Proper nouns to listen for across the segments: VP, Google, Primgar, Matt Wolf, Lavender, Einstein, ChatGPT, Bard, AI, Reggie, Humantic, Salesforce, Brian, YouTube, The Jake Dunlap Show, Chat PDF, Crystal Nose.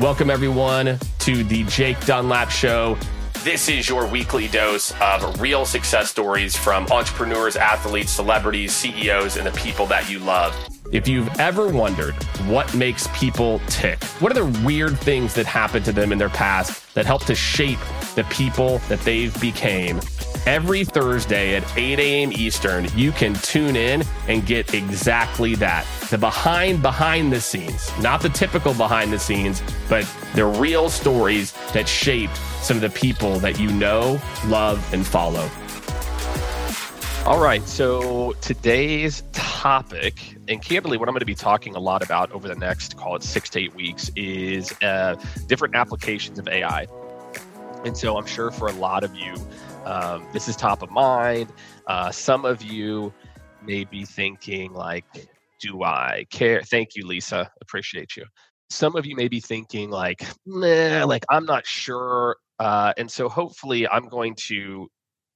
Welcome, everyone, to The Jake Dunlap Show. This is your weekly dose of real success stories from entrepreneurs, athletes, celebrities, CEOs, and the people that you love. If you've ever wondered what makes people tick, what are the weird things that happened to them in their past that helped to shape the people that they've became? Every Thursday at 8 a.m. Eastern, you can tune in and get exactly that. The behind the scenes, not the typical behind the scenes, but the real stories that shaped some of the people that you know, love, and follow. All right, so today's topic, and candidly, what I'm going to be talking a lot about over the next, call it 6 to 8 weeks, is different applications of AI. And so I'm sure for a lot of you, this is top of mind. Some of you may be thinking like, do I care? Thank you, Lisa. Appreciate you. Some of you may be thinking like, I'm not sure. And so hopefully I'm going to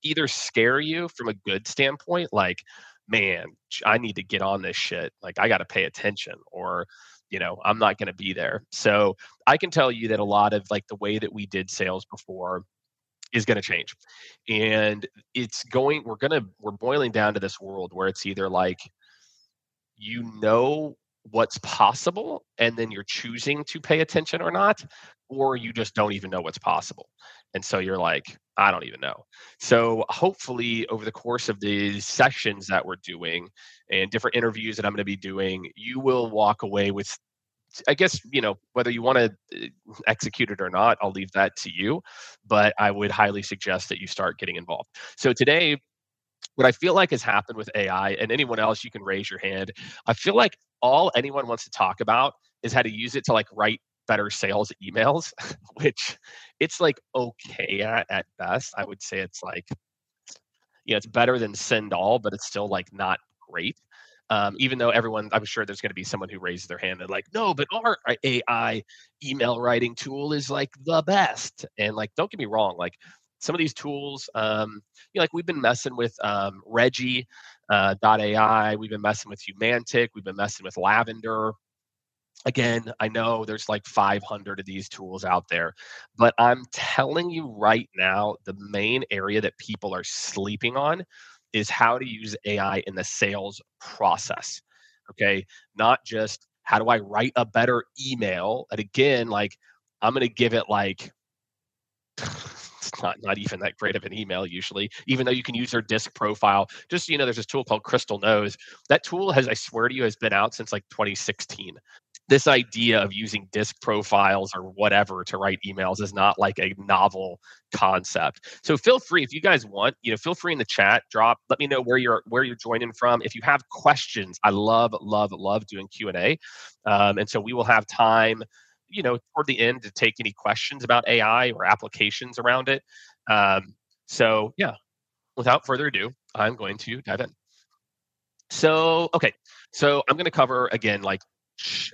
either scare you from a good standpoint, like, man, I need to get on this shit. Like, I got to pay attention, or, you know, I'm not going to be there. So I can tell you that a lot of like the way that we did sales before is going to change. And it's going, we're boiling down to this world where it's either like, you know what's possible, and then you're choosing to pay attention or not, or you just don't even know what's possible. And so you're like, I don't even know. So hopefully over the course of these sessions that we're doing and different interviews that I'm going to be doing, you will walk away with, I guess, you know, whether you want to execute it or not, I'll leave that to you, but I would highly suggest that you start getting involved. So today, what I feel like has happened with AI, and anyone else, you can raise your hand. I feel like all anyone wants to talk about is how to use it to like write better sales emails, which it's like okay at best. I would say it's like, yeah, it's better than send all, but it's still like not great. Even though everyone, I'm sure there's going to be someone who raises their hand and like, no, but our AI email writing tool is like the best. And like, don't get me wrong, like some of these tools, you know, like we've been messing with Reggie, .ai, we've been messing with Humantic, we've been messing with Lavender. Again, I know there's like 500 of these tools out there, but I'm telling you right now, the main area that people are sleeping on is how to use AI in the sales process, okay? Not just how do I write a better email? And again, like I'm going to give it like, it's not even that great of an email usually, even though you can use their disc profile. Just so you know, there's this tool called Crystal Nose. That tool has, I swear to you, has been out since like 2016. This idea of using disc profiles or whatever to write emails is not like a novel concept. So feel free, if you guys want, you know, feel free in the chat, drop, let me know where you're joining from. If you have questions, I love doing Q&A. And so we will have time, you know, toward the end to take any questions about AI or applications around it. So yeah, without further ado, I'm going to dive in. So, okay. So I'm going to cover again, like,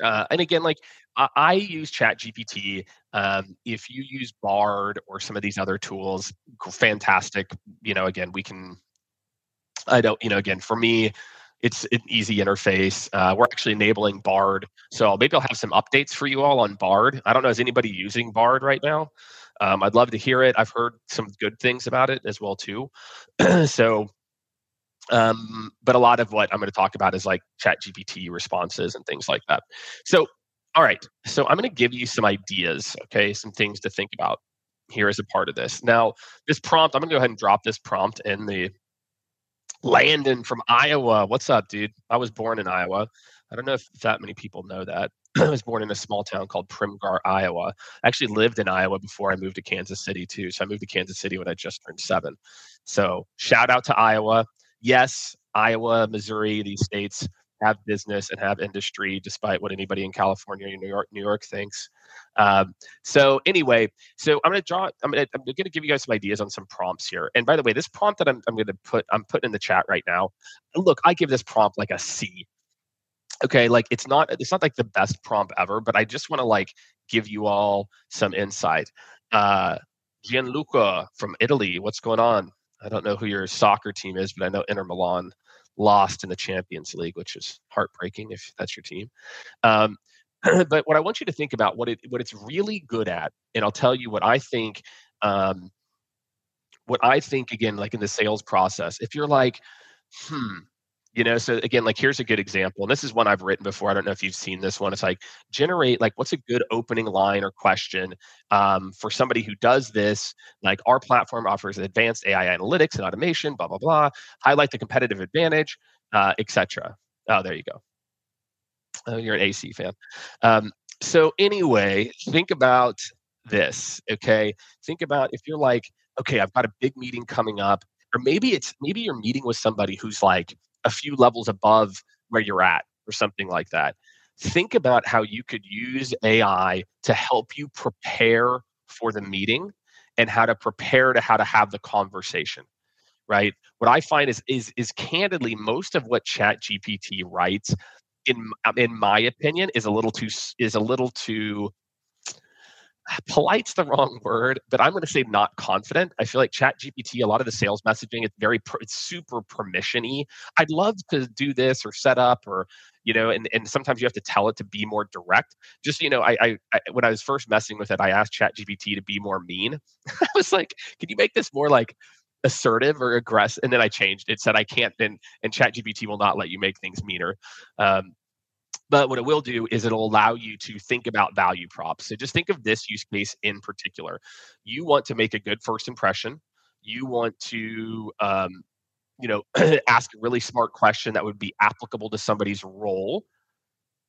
and again, like I use ChatGPT. If you use Bard or some of these other tools, fantastic. You know, again, for me, it's an easy interface. We're actually enabling Bard. So maybe I'll have some updates for you all on Bard. I don't know, is anybody using Bard right now? I'd love to hear it. I've heard some good things about it as well too. So, but a lot of what I'm going to talk about is like ChatGPT responses and things like that. So, all right. So I'm going to give you some ideas, okay? Some things to think about here as a part of this. Now, this prompt, I'm going to go ahead and drop this prompt in the Landon from Iowa. What's up, dude? I was born in Iowa. I don't know if that many people know that. I was born in a small town called Primgar, Iowa. I actually lived in Iowa before I moved to Kansas City too. So I moved to Kansas City when I just turned 7. So shout out to Iowa. Yes, Iowa, Missouri, these states have business and have industry, despite what anybody in California or New York thinks. So anyway, so I'm going to give you guys some ideas on some prompts here. And by the way, this prompt that I'm putting in the chat right now, look, I give this prompt like a C. Okay, like it's not like the best prompt ever, but I just want to like give you all some insight. Gianluca from Italy, what's going on? I don't know who your soccer team is, but I know Inter Milan lost in the Champions League, which is heartbreaking if that's your team. But what I want you to think about, what it's really good at, and I'll tell you what I think. What I think, again, like in the sales process, if you're like, so again, like here's a good example. And this is one I've written before. I don't know if you've seen this one. It's like generate, like what's a good opening line or question for somebody who does this? Like our platform offers advanced AI analytics and automation, blah, blah, blah. Highlight the competitive advantage, et cetera. Oh, there you go. Oh, you're an AC fan. So anyway, think about this, okay? Think about if you're like, okay, I've got a big meeting coming up, or maybe you're meeting with somebody who's like a few levels above where you're at or something like that. Think about how you could use AI to help you prepare for the meeting and how to prepare to how to have the conversation, right? What I find is candidly, most of what ChatGPT writes, in my opinion, is a little too polite's the wrong word, but I'm going to say not confident. I feel like ChatGPT, a lot of the sales messaging, it's super permission-y. I'd love to do this or set up or, and sometimes you have to tell it to be more direct. Just, I when I was first messing with it, I asked ChatGPT to be more mean. I was like, can you make this more like assertive or aggressive? And then I changed. It said I can't, and ChatGPT will not let you make things meaner. But what it will do is it'll allow you to think about value props. So just think of this use case in particular. You want to make a good first impression. You want to, ask a really smart question that would be applicable to somebody's role.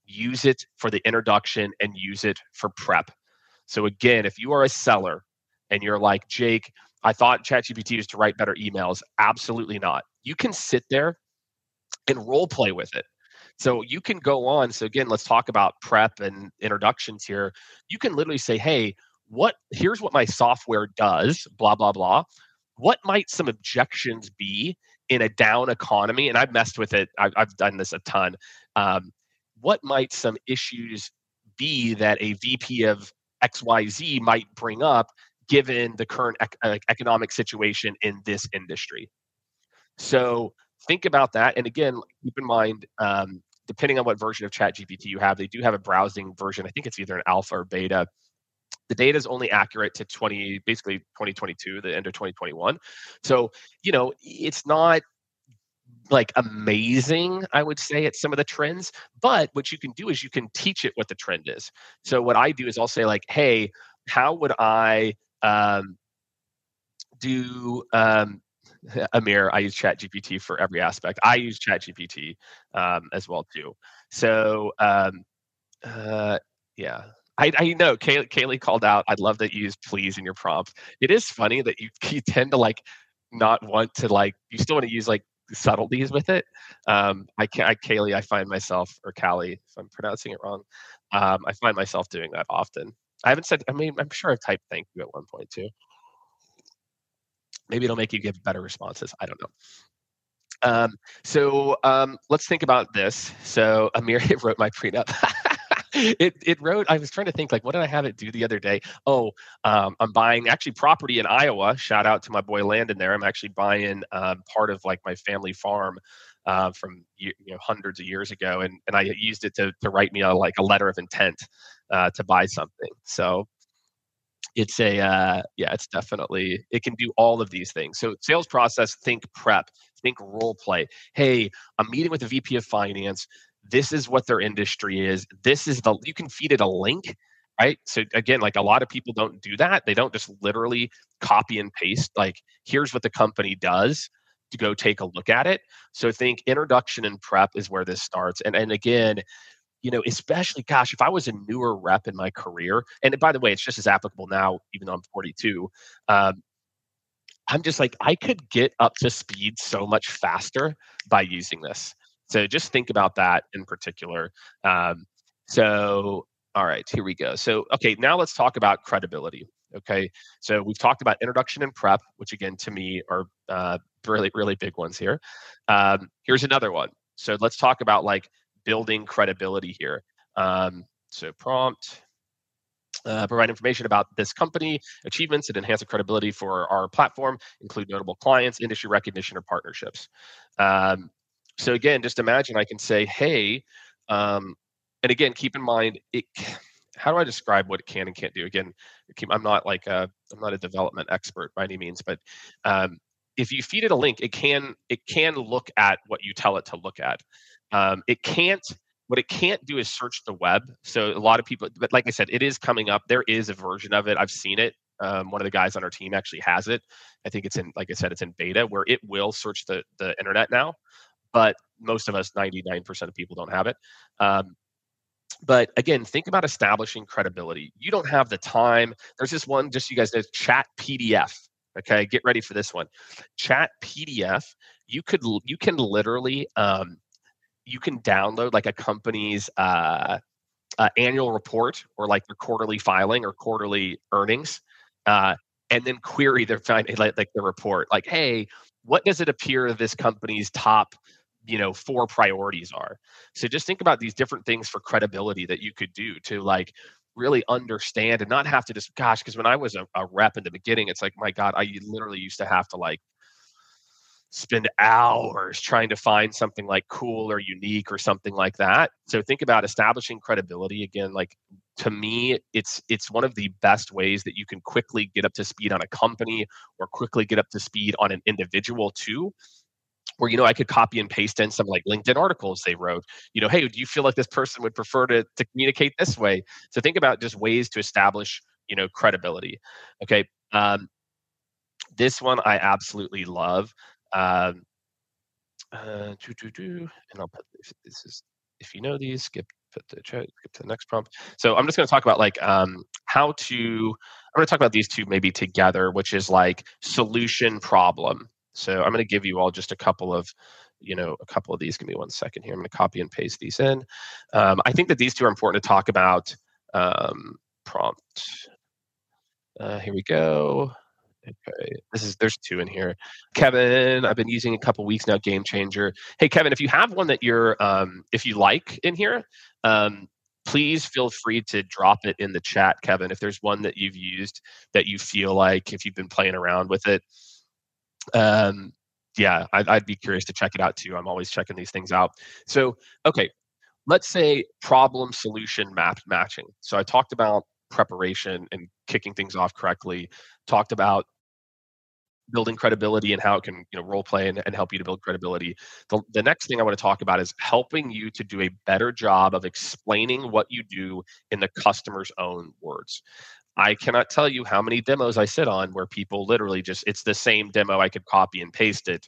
Use it for the introduction and use it for prep. So again, if you are a seller and you're like, Jake, I thought ChatGPT was to write better emails. Absolutely not. You can sit there and role play with it. So you can go on. So again, let's talk about prep and introductions here. You can literally say, hey, here's what my software does, blah, blah, blah. What might some objections be in a down economy? And I've messed with it. I've done this a ton. What might some issues be that a VP of XYZ might bring up given the current economic situation in this industry? So think about that. And again, keep in mind, depending on what version of ChatGPT you have, they do have a browsing version. I think it's either an alpha or beta. The data is only accurate to 2022, the end of 2021. So, it's not like amazing, I would say, at some of the trends. But what you can do is you can teach it what the trend is. So what I do is I'll say like, hey, how would I do... Amir, I use ChatGPT for every aspect. I use ChatGPT as well too. So I know Kaylee called out. I'd love that you use please in your prompts. It is funny that you tend to like not want to like you still want to use like subtleties with it. Kaylee, I find myself, or Callie, if I'm pronouncing it wrong, I find myself doing that often. I'm sure I've typed thank you at one point too. Maybe it'll make you give better responses. I don't know. Let's think about this. So Amir wrote my prenup. It wrote, I was trying to think like, what did I have it do the other day? Oh, I'm buying actually property in Iowa. Shout out to my boy Landon there. I'm actually buying part of like my family farm from hundreds of years ago. And I used it to write me a letter of intent to buy something. So it's it's definitely, it can do all of these things. So sales process, think prep, think role play. Hey, I'm meeting with the VP of finance. This is what their industry is. You can feed it a link, right? So again, like a lot of people don't do that. They don't just literally copy and paste. Like here's what the company does to go take a look at it. So think introduction and prep is where this starts. And again, especially, gosh, if I was a newer rep in my career, and by the way, it's just as applicable now, even though I'm 42, I'm just like, I could get up to speed so much faster by using this. So just think about that in particular. All right, here we go. So, okay, now let's talk about credibility. Okay, so we've talked about introduction and prep, which again, to me, are really, really big ones here. Here's another one. So let's talk about like, building credibility here. So prompt, provide information about this company, achievements that enhance the credibility for our platform, include notable clients, industry recognition, or partnerships. So again, just imagine I can say, hey, And again, keep in mind, how do I describe what it can and can't do? Again, I'm not like I'm not a development expert by any means, but if you feed it a link, it can look at what you tell it to look at. What it can't do is search the web. So a lot of people, but like I said, it is coming up. There is a version of it. I've seen it. One of the guys on our team actually has it. I think it's in, like I said, it's in beta where it will search the internet now, but most of us, 99% of people don't have it. But again, think about establishing credibility. You don't have the time. There's this one, just so you guys know, Chat PDF. Okay, get ready for this one. Chat PDF, you can literally, you can download like a company's annual report or like their quarterly filing or quarterly earnings, and then query their report. Like, hey, what does it appear this company's top, 4 priorities are? So just think about these different things for credibility that you could do to like really understand and not have to just, gosh, because when I was a rep in the beginning, it's like, my God, I literally used to have to like spend hours trying to find something like cool or unique or something like that. So think about establishing credibility. Again, like to me, it's one of the best ways that you can quickly get up to speed on a company or quickly get up to speed on an individual too. Where, I could copy and paste in some like LinkedIn articles they wrote, hey, do you feel like this person would prefer to communicate this way? So think about just ways to establish, credibility. Okay. This one I absolutely love. And I'll put this is, if you know these, skip to the next prompt. So I'm just going to talk about like I'm going to talk about these two maybe together, which is like solution problem. So I'm going to give you all just a couple of these. Give me one second here. I'm going to copy and paste these in. I think that these two are important to talk about. Prompt. Here we go. Okay, there's two in here. Kevin, I've been using a couple weeks now. Game changer. Hey Kevin, if you have one that you're if you like in here, please feel free to drop it in the chat, Kevin. If there's one that you've used that you feel like if you've been playing around with it. Yeah, I'd be curious to check it out too. I'm always checking these things out. So, okay, let's say problem solution matching. So I talked about preparation and kicking things off correctly, talked about building credibility and how it can, role play and help you to build credibility. The next thing I want to talk about is helping you to do a better job of explaining what you do in the customer's own words. I cannot tell you how many demos I sit on where people literally it's the same demo. I could copy and paste it,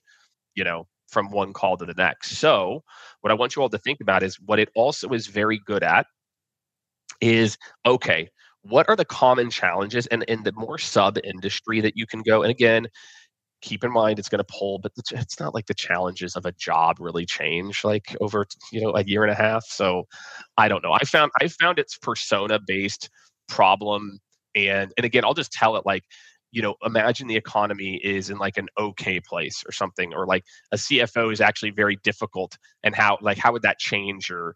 from one call to the next. So what I want you all to think about is what it also is very good at is, okay, what are the common challenges and in the more sub industry that you can go? And again, keep in mind, it's going to pull, but it's not like the challenges of a job really change like over, a year and a half. So I don't know. I found it's persona based problem. And again, I'll just tell it like, imagine the economy is in like an okay place or something, or like a CFO is actually very difficult, and how would that change your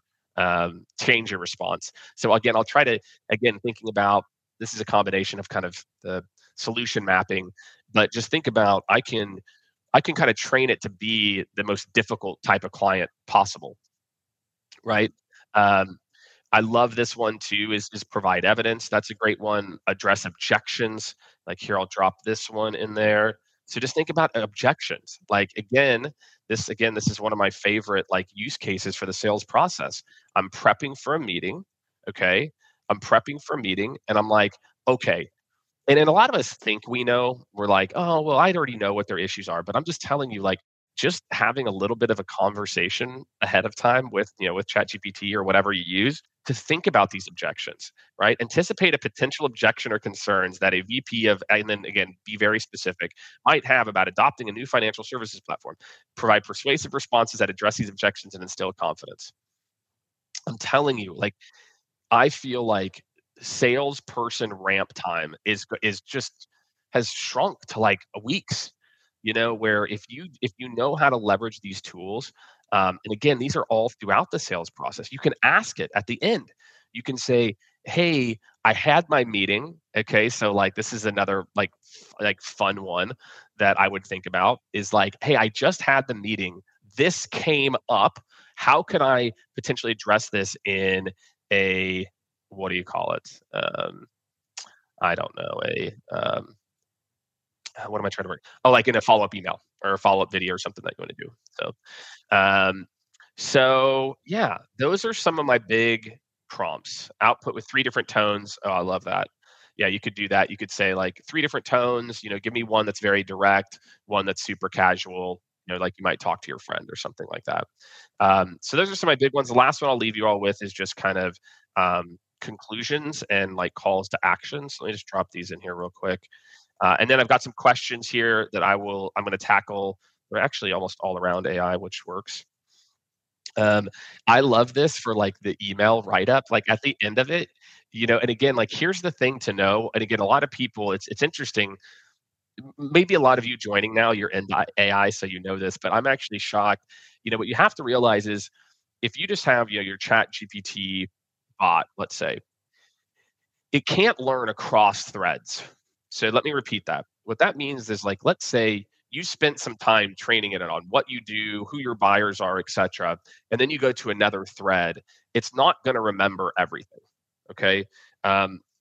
response? So again, I'll try to, thinking about, this is a combination of kind of the solution mapping, but just think about, I can kind of train it to be the most difficult type of client possible, right? I love this one too, is provide evidence. That's a great one. Address objections. Like here, I'll drop this one in there. So just think about objections. Like this is one of my favorite like use cases for the sales process. I'm prepping for a meeting. Okay. And I'm like, okay. And then a lot of us think we're like, oh, well, I already know what their issues are, but I'm just telling you, like, just having a little bit of a conversation ahead of time with ChatGPT or whatever you use to think about these objections, right? Anticipate a potential objection or concerns that a VP and then again, be very specific, might have about adopting a new financial services platform. Provide persuasive responses that address these objections and instill confidence. I'm telling you, like, I feel like salesperson ramp time has shrunk to like weeks. Where if you know how to leverage these tools, and again, these are all throughout the sales process. You can ask it at the end. You can say, "Hey, I had my meeting." Okay, so like this is another like fun one that I would think about is like, "Hey, I just had the meeting. This came up, how can I potentially address this in a, what do you call it? I don't know, what am I trying to work? Oh, like in a follow-up email or a follow-up video or something that you want to do. So, yeah, those are some of my big prompts. Output with 3 different tones. Oh, I love that. Yeah, you could do that. You could say like 3 different tones, you know, give me one that's very direct, one that's super casual, you know, like you might talk to your friend or something like that. So those are some of my big ones. The last one I'll leave you all with is just kind of conclusions and like calls to action. So let me just drop these in here real quick. And then I've got some questions here that I'm going to tackle. They're actually almost all around AI, which works. I love this for like the email write-up, like at the end of it, you know, and again, like, here's the thing to know. And again, a lot of people, it's interesting. Maybe a lot of you joining now, you're in AI, so you know this, but I'm actually shocked. You know, what you have to realize is if you just have, you know, your ChatGPT bot, let's say, it can't learn across threads. So let me repeat that. What that means is, like, let's say you spent some time training it on what you do, who your buyers are, et cetera, and then you go to another thread, it's not going to remember everything, okay?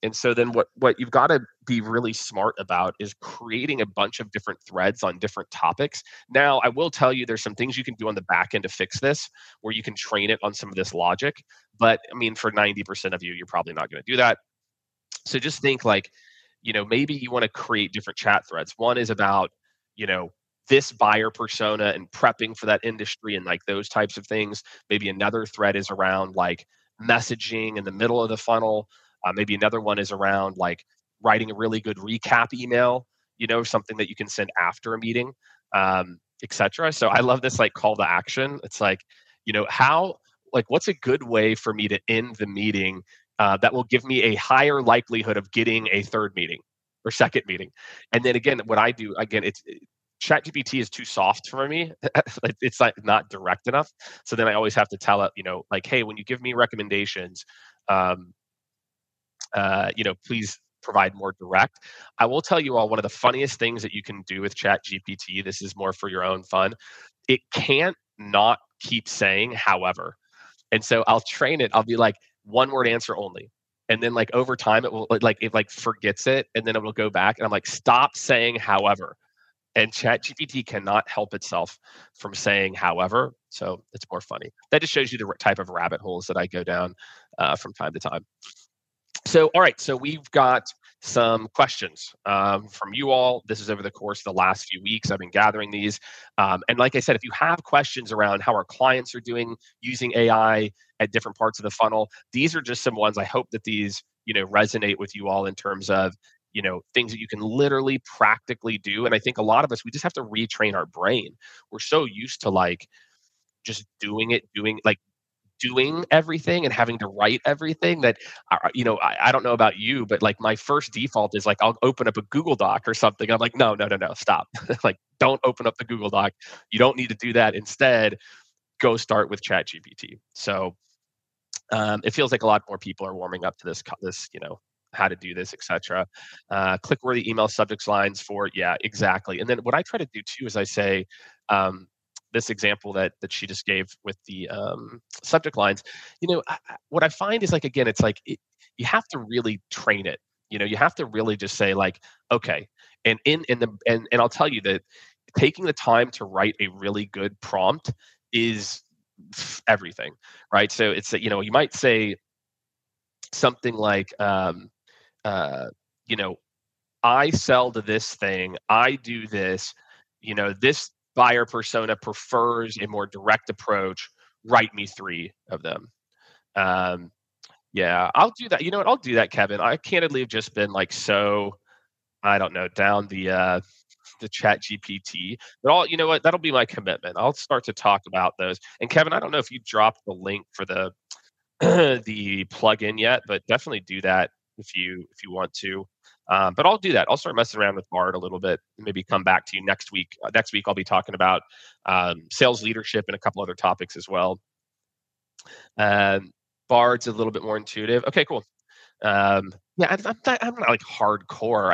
And so then what you've got to be really smart about is creating a bunch of different threads on different topics. Now, I will tell you there's some things you can do on the back end to fix this, where you can train it on some of this logic. But I mean, for 90% of you, you're probably not going to do that. So just think like, you know, maybe you want to create different chat threads. One is about, you know, this buyer persona and prepping for that industry and like those types of things. Maybe another thread is around like messaging in the middle of the funnel. Maybe another one is around like writing a really good recap email, you know, something that you can send after a meeting, et cetera. So I love this like call to action. It's like, you know, how, like, what's a good way for me to end the meeting that will give me a higher likelihood of getting a third meeting or second meeting? And then again, what I do, again, ChatGPT is too soft for me. It's like not direct enough. So then I always have to tell it, you know, like, hey, when you give me recommendations, you know, please provide more direct. I will tell you all one of the funniest things that you can do with ChatGPT. This is more for your own fun. It can't not keep saying, however. And so I'll train it. I'll be like, one word answer only. And then like over time, it will like, it like forgets it. And then it will go back and I'm like, stop saying, however. And ChatGPT cannot help itself from saying, however. So it's more funny. That just shows you the type of rabbit holes that I go down from time to time. So, all right. So we've got some questions from you all. This is over the course of the last few weeks. I've been gathering these. And like I said, if you have questions around how our clients are doing using AI at different parts of the funnel, these are just some ones. I hope that these, you know, resonate with you all in terms of, you know, things that you can literally practically do. And I think a lot of us, we just have to retrain our brain. We're so used to like just doing it, doing everything and having to write everything that, you know, I don't know about you, but like my first default is like, I'll open up a Google Doc or something. I'm like, no, stop. Like, don't open up the Google Doc. You don't need to do that. Instead, go start with ChatGPT. So it feels like a lot more people are warming up to this, you know, how to do this, et cetera. Click-worthy email subject lines for, yeah, exactly. And then what I try to do too is I say, this example that she just gave with the subject lines, you know, what I find is like, again, it's like, you have to really train it. You know, you have to really just say like, okay, and I'll tell you that taking the time to write a really good prompt is everything, right? So it's, you know, you might say something like, you know, I sell to this thing, I do this, you know, this buyer persona prefers a more direct approach. Write me 3 of them. Yeah, I'll do that. You know what? I'll do that, Kevin. I candidly have just been like, so I don't know, down the ChatGPT. But I'll, you know what? That'll be my commitment. I'll start to talk about those. And Kevin, I don't know if you dropped the link for the the plugin yet, but definitely do that if you want to. But I'll do that. I'll start messing around with Bard a little bit, and maybe come back to you next week. Next week, I'll be talking about sales leadership and a couple other topics as well. Bard's a little bit more intuitive. Okay, cool. Yeah, I'm not like hardcore.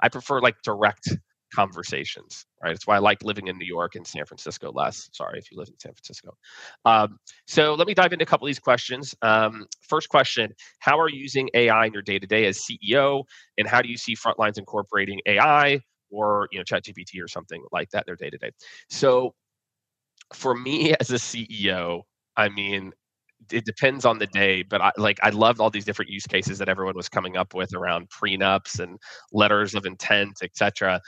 I prefer like direct conversations, right? It's why I like living in New York and San Francisco less. Sorry if you live in San Francisco. So let me dive into a couple of these questions. First question, how are you using AI in your day-to-day as CEO? And how do you see Frontlines incorporating AI or, you know, ChatGPT or something like that in their day-to-day? So for me as a CEO, I mean, it depends on the day, but I loved all these different use cases that everyone was coming up with around prenups and letters of intent, etc.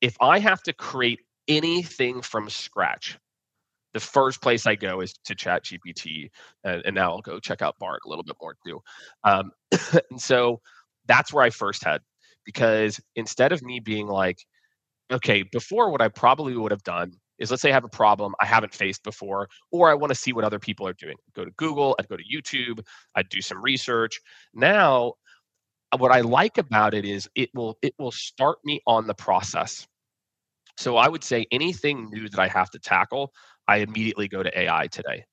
If I have to create anything from scratch, the first place I go is to ChatGPT, and now I'll go check out Bard a little bit more too. And so that's where I first head, because instead of me being like, okay, before what I probably would have done is, let's say I have a problem I haven't faced before, or I want to see what other people are doing. Go to Google, I'd go to YouTube, I'd do some research. Now, what I like about it is it will start me on the process. So I would say anything new that I have to tackle, I immediately go to AI today.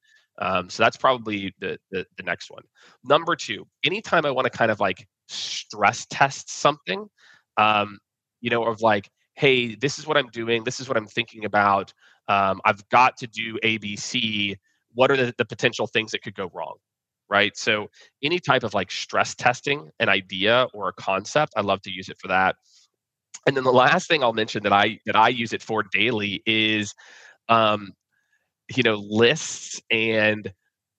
So that's probably the next one. Number two, anytime I want to kind of like stress test something, you know, of like, hey, this is what I'm doing, this is what I'm thinking about, I've got to do ABC, what are the potential things that could go wrong, right? So any type of like stress testing an idea or a concept, I love to use it for that. And then the last thing I'll mention that I use it for daily is, you know, lists and,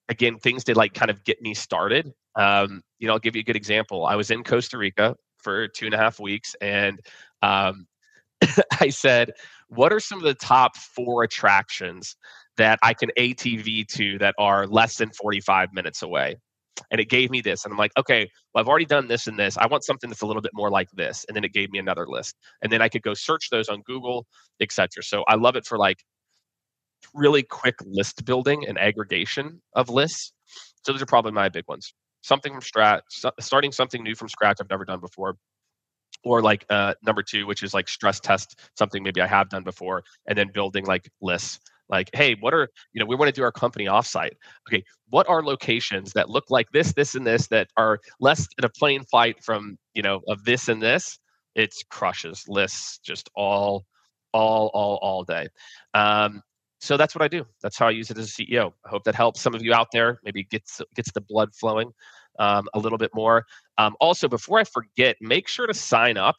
again, things to like kind of get me started. You know, I'll give you a good example. I was in Costa Rica for 2.5 weeks, and I said, what are some of the top 4 attractions that I can ATV to that are less than 45 minutes away? And it gave me this. And I'm like, okay, well, I've already done this and this. I want something that's a little bit more like this. And then it gave me another list. And then I could go search those on Google, et cetera. So I love it for like really quick list building and aggregation of lists. So those are probably my big ones. Something from scratch, starting something new from scratch I've never done before. Or like number two, which is like stress test something maybe I have done before, and then building like lists. Like, hey, what are, you know, we want to do our company offsite. Okay, what are locations that look like this, this, and this that are less than a plane flight from, you know, of this and this? It crushes lists just all day. So that's what I do. That's how I use it as a CEO. I hope that helps some of you out there. Maybe gets the blood flowing a little bit more. Also, before I forget, make sure to sign up.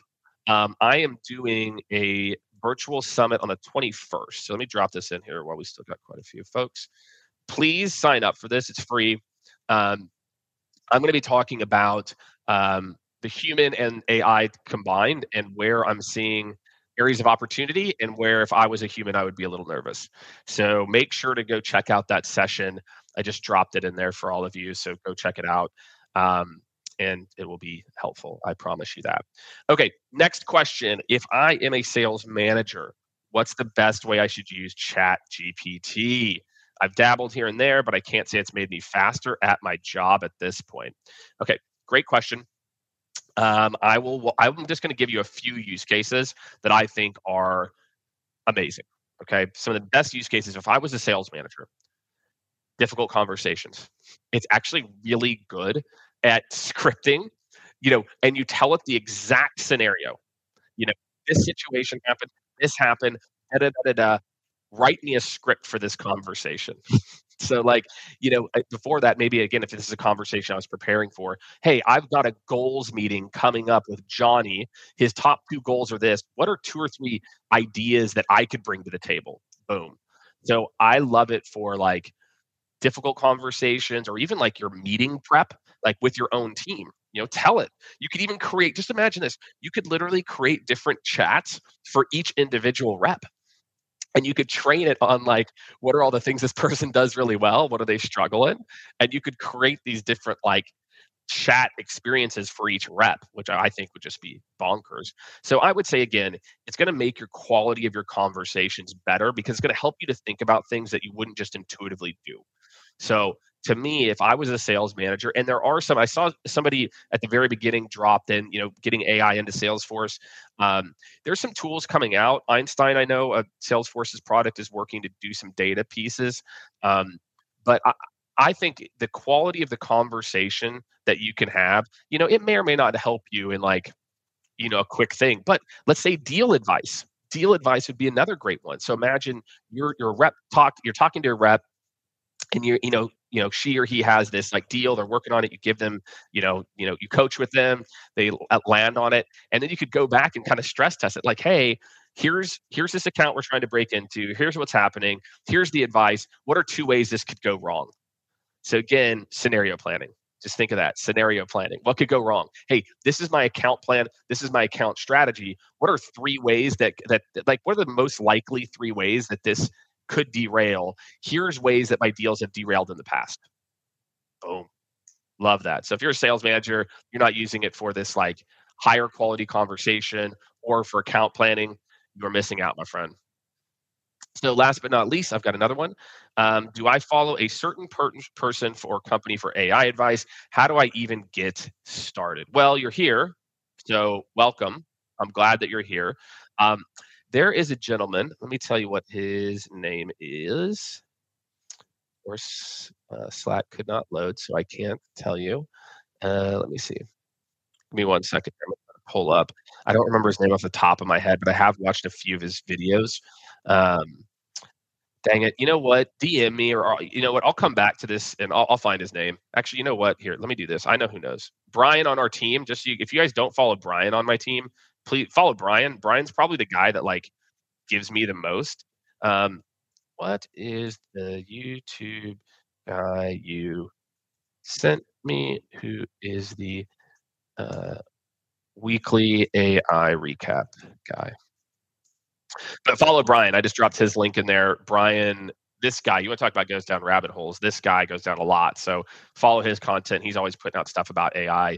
I am doing a virtual summit on the 21st. So let me drop this in here while we still got quite a few folks. Please sign up for this. It's free. I'm going to be talking about the human and AI combined, and where I'm seeing areas of opportunity, and where if I was a human, I would be a little nervous. So make sure to go check out that session. I just dropped it in there for all of you. So go check it out. And it will be helpful. I promise you that. Okay, next question. If I am a sales manager, what's the best way I should use ChatGPT? I've dabbled here and there, but I can't say it's made me faster at my job at this point. Okay, great question. I'm just going to give you a few use cases that I think are amazing. Okay, some of the best use cases. If I was a sales manager, difficult conversations. It's actually really good at scripting, you know, and you tell it the exact scenario. You know, this situation happened, this happened, write me a script for this conversation. So like, you know, before that, maybe again, if this is a conversation I was preparing for, hey, I've got a goals meeting coming up with Johnny. His top 2 goals are this. What are 2 or 3 ideas that I could bring to the table? Boom. So I love it for like difficult conversations, or even like your meeting prep, like with your own team. You know, tell it. You could even create, just imagine this. You could literally create different chats for each individual rep. And you could train it on like, what are all the things this person does really well? What are they struggling? And you could create these different like chat experiences for each rep, which I think would just be bonkers. So I would say, again, it's going to make your quality of your conversations better, because it's going to help you to think about things that you wouldn't just intuitively do. So to me, if I was a sales manager, and there are some, I saw somebody at the very beginning dropped in, you know, getting AI into Salesforce. There's some tools coming out. Einstein, I know, Salesforce's product is working to do some data pieces. But I think the quality of the conversation that you can have, you know, it may or may not help you in like you know, a quick thing. But let's say deal advice. Deal advice would be another great one. So imagine you're talking to a rep, and you know, she or he has this like deal, they're working on it. You give them, you know, you coach with them, they land on it. And then you could go back and kind of stress test it like, hey, here's this account we're trying to break into. Here's what's happening. Here's the advice. What are two ways this could go wrong? So again, scenario planning. Just think of that, scenario planning. What could go wrong? Hey, this is my account plan. This is my account strategy. What are three ways what are the most likely three ways that this could derail? Here's ways that my deals have derailed in the past. Boom. Love that. So if you're a sales manager, you're not using it for this like higher quality conversation or for account planning, you're missing out, my friend. So last but not least, I've got another one. Do I follow a certain person or company for AI advice? How do I even get started? Well, you're here. So welcome. I'm glad that you're here. There is a gentleman. Let me tell you what his name is. Of course, Slack could not load, so I can't tell you. Let me see. Give me 1 second. I'm going to pull up. I don't remember his name off the top of my head, but I have watched a few of his videos. Dang it. You know what? DM me or you know what? I'll come back to this and I'll find his name. Actually, you know what? Here, let me do this. I know who knows. Brian on our team. Just so if you guys don't follow Brian on my team, please follow Brian. Brian's probably the guy that like gives me the most. What is the YouTube guy you sent me who is the weekly AI recap guy? But follow Brian. I just dropped his link in there. Brian, this guy, you want to talk about goes down rabbit holes. This guy goes down a lot. So follow his content. He's always putting out stuff about AI.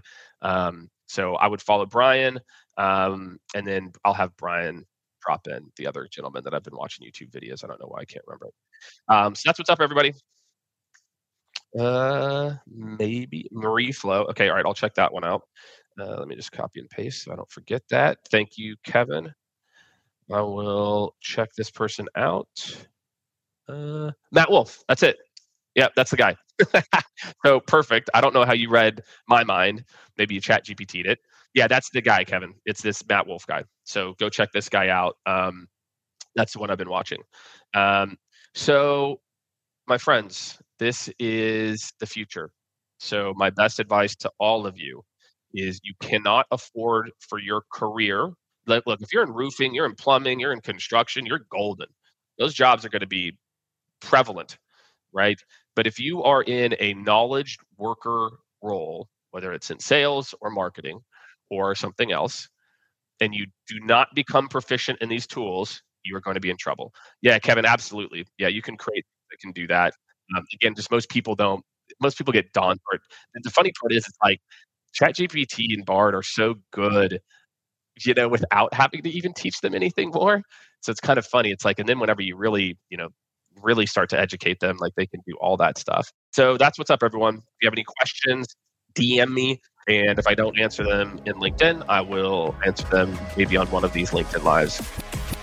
So I would follow Brian. And then I'll have Brian drop in the other gentleman that I've been watching YouTube videos. I don't know why I can't remember. So that's what's up, everybody. Maybe Marie Flow. Okay. All right. I'll check that one out. Let me just copy and paste so I don't forget that. Thank you, Kevin. I will check this person out. Matt Wolf. That's it. Yeah, that's the guy. So perfect. I don't know how you read my mind. Maybe you chat GPT'd it. Yeah, that's the guy, Kevin. It's this Matt Wolf guy. So go check this guy out. That's the one I've been watching. So my friends, this is the future. So my best advice to all of you is you cannot afford for your career. Look, if you're in roofing, you're in plumbing, you're in construction, you're golden. Those jobs are going to be prevalent, right? But if you are in a knowledge worker role, whether it's in sales or marketing or something else, and you do not become proficient in these tools, you are going to be in trouble. Yeah, Kevin, absolutely. Yeah, you can create that can do that. Again, just most people don't. Most people get daunted. And the funny part is, it's like ChatGPT and Bard are so good, you know, without having to even teach them anything more. So it's kind of funny. It's like, and then whenever you really start to educate them, like they can do all that stuff. So that's what's up, everyone. If you have any questions, DM me. And if I don't answer them in LinkedIn, I will answer them maybe on one of these LinkedIn Lives.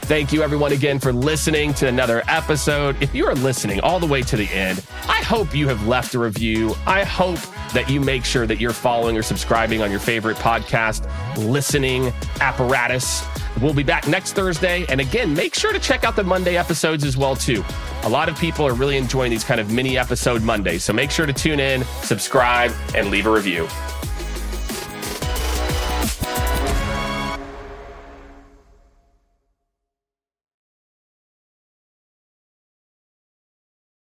Thank you everyone again for listening to another episode. If you are listening all the way to the end, I hope you have left a review. I hope that you make sure that you're following or subscribing on your favorite podcast listening apparatus. We'll be back next Thursday. And again, make sure to check out the Monday episodes as well too. A lot of people are really enjoying these kind of mini episode Mondays. So make sure to tune in, subscribe, and leave a review.